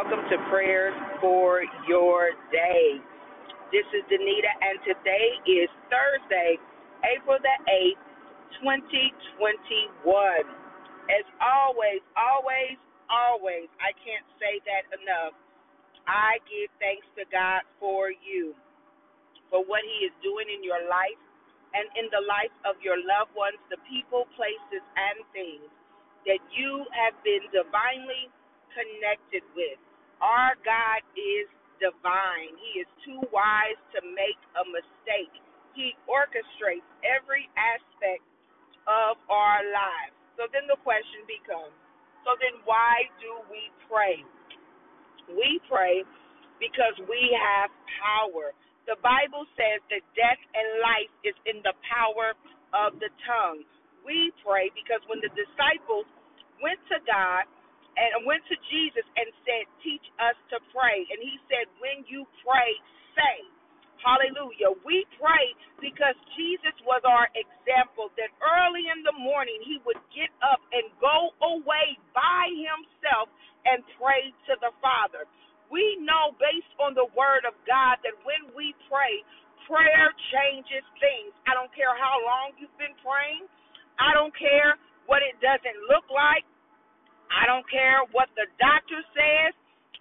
welcome to Prayers for Your Day. This is Danita, and today is Thursday, April the 8th, 2021. As always, always, I can't say that enough, I give thanks to God for you, for what He is doing in your life and in the life of your loved ones, the people, places, and things that you have been divinely connected with. Our God is divine. He is too wise to make a mistake. He orchestrates every aspect of our lives. So then the question becomes, why do we pray? We pray because we have power. The Bible says that death and life is in the power of the tongue. We pray because when the disciples went to God and went to Jesus and said, teach us to pray. And He said, when you pray, say, hallelujah. We pray because Jesus was our example that early in the morning He would get up and go away by Himself and pray to the Father. We know based on the Word of God that when we pray, prayer changes things. I don't care how long you've been praying. I don't care what it doesn't look like. I don't care what the doctor says.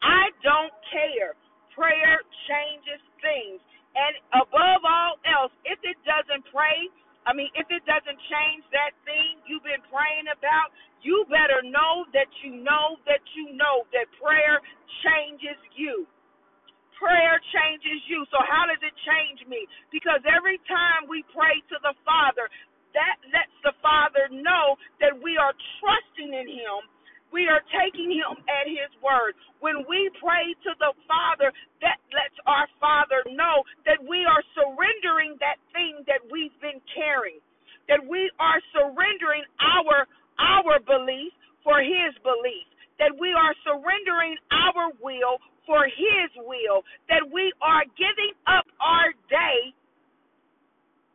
I don't care. Prayer changes things. And above all else, if it doesn't change that thing you've been praying about, you better know that you know that prayer changes you. Prayer changes you. So how does it change me? Because every time we pray to the Father, that lets the Father know that we are trusting in Him. We are taking Him at His word. When we pray to the Father, that lets our Father know that we are surrendering that thing that we've been carrying, that we are surrendering our belief for His belief, that we are surrendering our will for His will, that we are giving up our day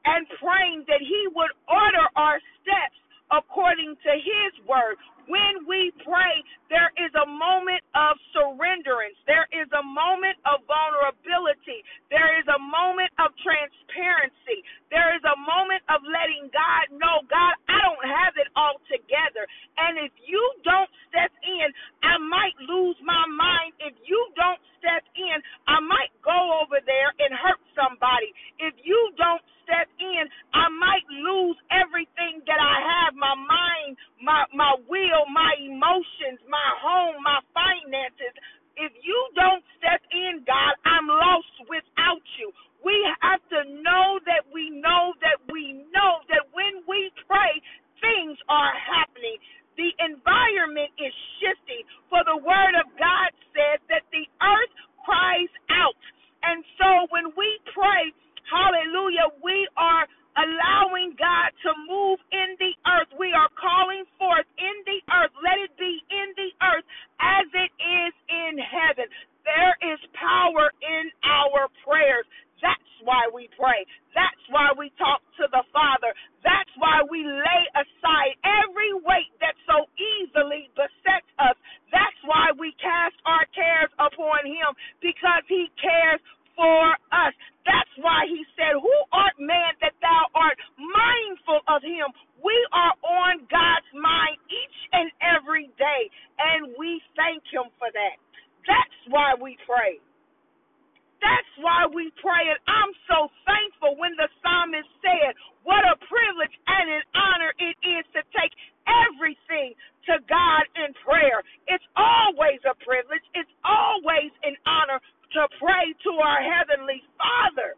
and praying that He would order our steps according to His word. When we pray, there is a moment of surrenderance. There is a moment of vulnerability. There is a moment of transparency. There is a moment of letting God know, God, I don't have it all together. And if you don't step in, I might lose my mind. If you don't step in, I might go over there and hurt somebody. If you don't step in, I might lose everything that I have, my mind, my will, my emotions, my home, my finances. If you don't step in, God, I'm lost without you. We have to know that we know that we know that when we pray, things are happening. The environment is shifting, for the Word of God says that the earth cries out. And so when we pray, hallelujah, we are allowing God to move in the earth. We are calling forth in the earth. Let it be in the earth as it is in heaven. There is power in our prayers. That's why we pray. That's why we talk to the Father. That's why we lay aside every weight that so easily besets us. That's why we cast our cares upon Him, because He cares for us. That's why He said, who art man that thou art mindful of him? We are on God's mind each and every day, and we thank Him for that. That's why we pray. That's why we pray, and I'm so thankful when the psalmist said, what a privilege and an honor it is to take everything to God in prayer. It's always a privilege. It's always an honor to pray to our Heavenly Father,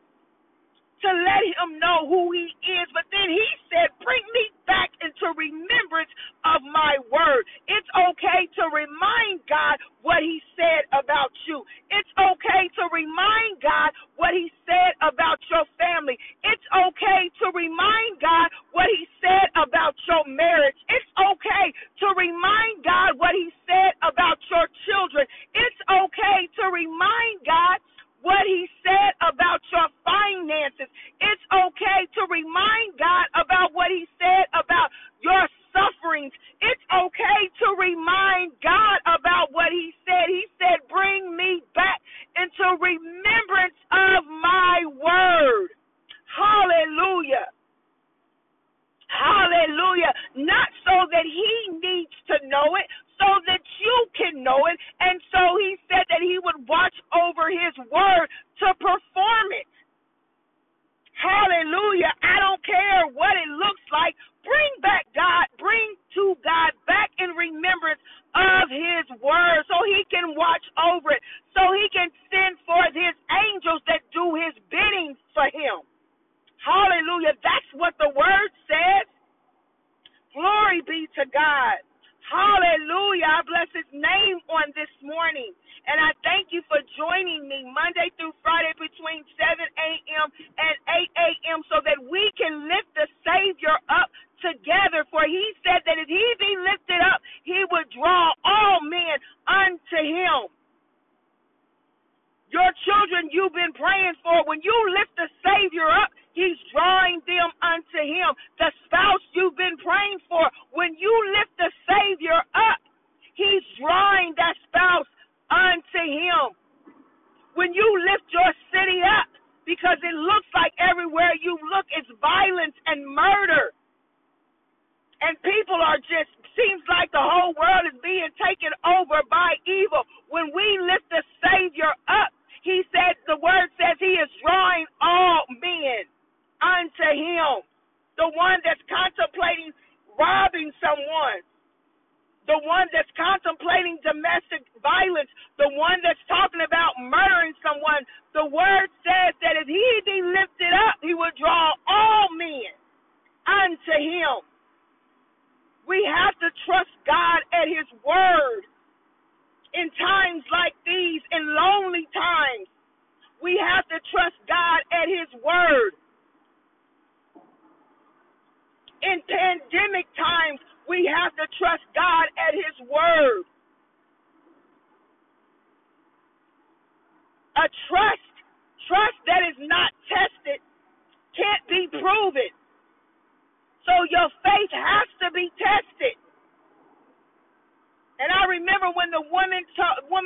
to let Him know who He is. But then He said, bring me back into remembrance of my word. It's okay to remind God what He said about you. It's okay to remind God what He said about your family. It's okay to remind God what He said about your marriage. It's okay to remind God what He said about your children. It's okay to remind God what He said about your finances. It's okay to remind God about what He said about your sufferings. It's okay to remind God about what He said. He said, know it so that you can know it. And so he said that he would watch over his word to perform it. Hallelujah. I don't care what it looks like. Bring to God back in remembrance of his word so he can watch over it, so he can send forth his angels that do his bidding for him. Hallelujah. That's what the word says. Glory be to God. Hallelujah. I bless his name on this morning. And I thank you for joining me Monday through Friday between 7 a.m. and 8 a.m. so that we can lift the Savior up together. For he said that if he be lifted up, he would draw all men unto him. Your children you've been praying for, when you lift the Savior up, he's drawing them unto him. The spouse you've been praying for, when you lift the Savior up, he's drawing that spouse unto him. When you lift your city up, because it looks like everywhere you look it's violence and murder, and people are just, seems like the whole world is being taken over by evil. When we lift the Savior up, he said, the word says he is drawing all men unto him. The one that's contemplating robbing someone, the one that's contemplating domestic violence, the one that's talking about murdering someone, the word says that if he be lifted up, he will draw all men unto him. We have to trust God at his word in times like these, in lonely times. We have to trust God at his word. In pandemic times, we have to trust God at his word. A trust that is not tested can't be proven. So your faith has to be tested. And I remember when the woman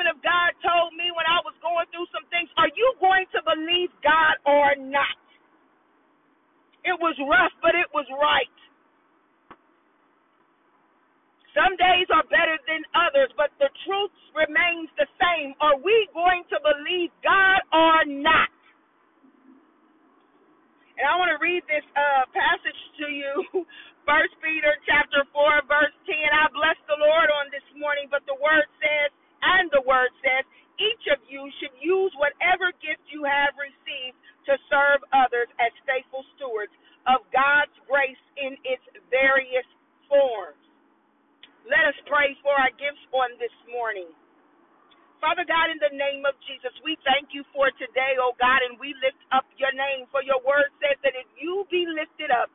of God told me when I was going through some things, are you going to believe God or not? It was rough, but it was right. Some days are better than others, but the truth remains the same. Are we going to believe God or not? And I want to read this passage to you, 1 Peter chapter 4, verse 10. I bless the Lord on this morning, but the word says, each of you should use whatever gift you have received to serve others as faithful stewards of God's grace in its various forms. Let us pray for our gifts on this morning. Father God, in the name of Jesus, we thank you for today, oh God, and we lift up your name. For your word says that if you be lifted up,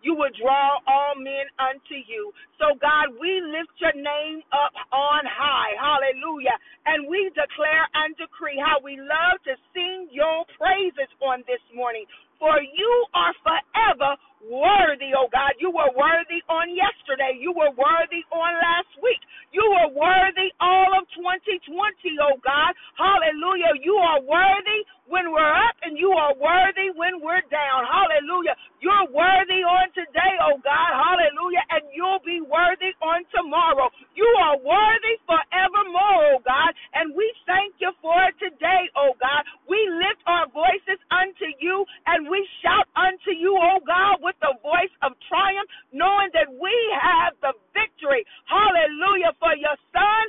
you will draw all men unto you. So, God, we lift your name up on high. Hallelujah. And we declare and decree how we love to sing your praises on this morning. For you are forever worthy, oh God. You were worthy on yesterday. You were worthy on last week. You were worthy all of 2020, oh God. Hallelujah. You are worthy when we're up and you are worthy when we're down. Hallelujah. You're worthy on today, oh God. Hallelujah. And you'll be worthy on tomorrow. You are worthy forevermore, oh God. And we thank you for today, oh God. We lift our voices unto you and we shout unto you, O God, with the voice of triumph, knowing that we have the victory. Hallelujah, for your son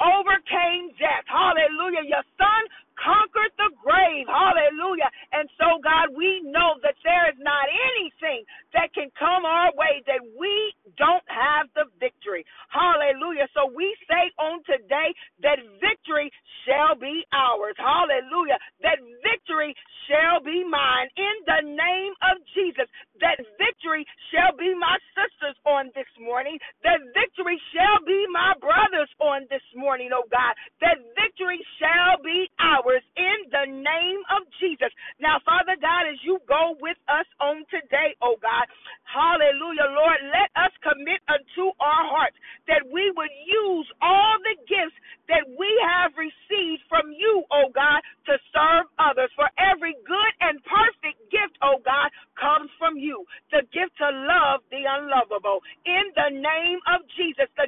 overcame death. Hallelujah, your son conquered the grave. Hallelujah. And so, God, we know that there is not anything that can come our way that we don't have the victory. Hallelujah. So we say on today that victory shall be ours. Hallelujah. That victory shall be mine in the name of Jesus. That victory shall be my sister's on this morning. That victory shall be my brother's on this morning, oh God. That victory shall be ours. In the name of Jesus. Now, Father God, as you go with us on today, oh God, hallelujah, Lord, let us commit unto our hearts that we would use all the gifts that we have received from you, oh God, to serve others. For every good and perfect gift, oh God, comes from you. The gift to love the unlovable. In the name of Jesus, the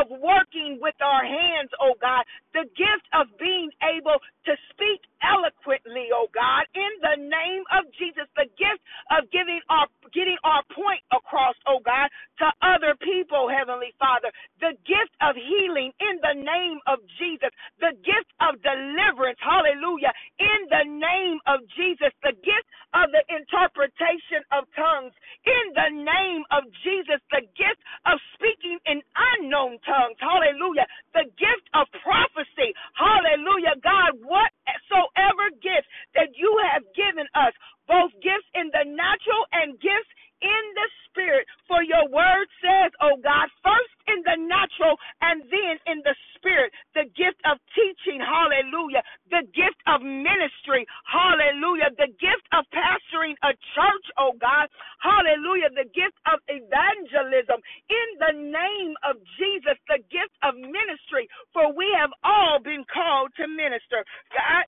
of working with our hands, oh God, the gift of being able to speak eloquently, oh God, in the name of Jesus, the gift of getting our point across, oh God, to other people, Heavenly Father, the gift of healing in the name of Jesus, the gift of deliverance, hallelujah, in the name of Jesus, the gift of the interpretation of tongues, in the name of Jesus, the gift of speaking in unknown tongues, hallelujah, the gift of prophecy, hallelujah, God, whatsoever gifts that you have given us, both gifts in the natural and gifts in the spirit, for your word says, oh God, first in the natural and then in the spirit, the gift of teaching, hallelujah, the gift of ministry, hallelujah, the gift of pastoring a church, oh God, hallelujah, the gift of evangelism, in the name of Jesus, the gift of ministry, for we have all been called to minister, God.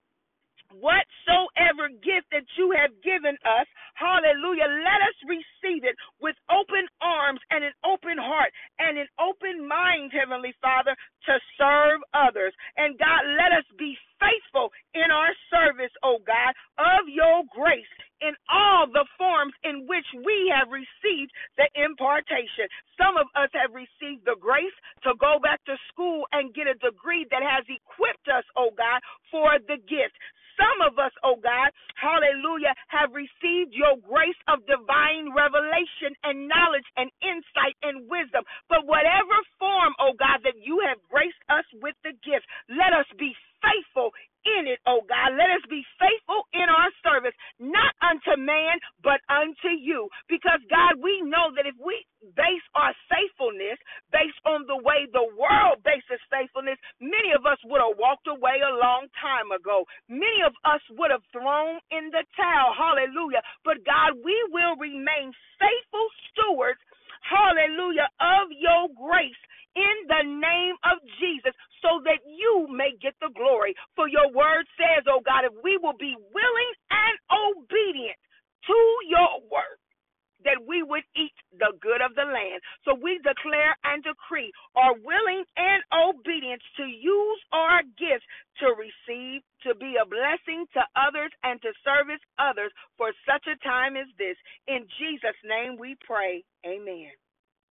Whatsoever gift that you have given us, hallelujah, let us receive it with open arms and an open heart and an open mind, Heavenly Father, to serve others. And God, let us be faithful in our service, oh God, of your grace in all the forms in which we have received the impartation. Some of us have received the grace to go back to school and get a degree that has equipped us, oh God, for the gift. Some of us, oh God, hallelujah, have received your grace of divine revelation and knowledge and insight and wisdom. But whatever form, oh God, that you have graced us with the gift, let us be faithful in it, oh God. Let us be faithful in our service, not unto man, but unto you. Because, God, we know that if we base our faithfulness based on the way the world bases faithfulness, many of us would have walked away a long time ago. Many of us would have thrown in the towel, hallelujah. But, God, we will remain faithful stewards, hallelujah, of your grace in the name of Jesus, so that you may get the glory. For your word says, oh God, if we will be willing and obedient to your word, that we would eat the good of the land. So we declare and decree our willing and obedience to use our gifts to receive, to be a blessing to others, and to service others for such a time as this. In Jesus' name we pray. Amen.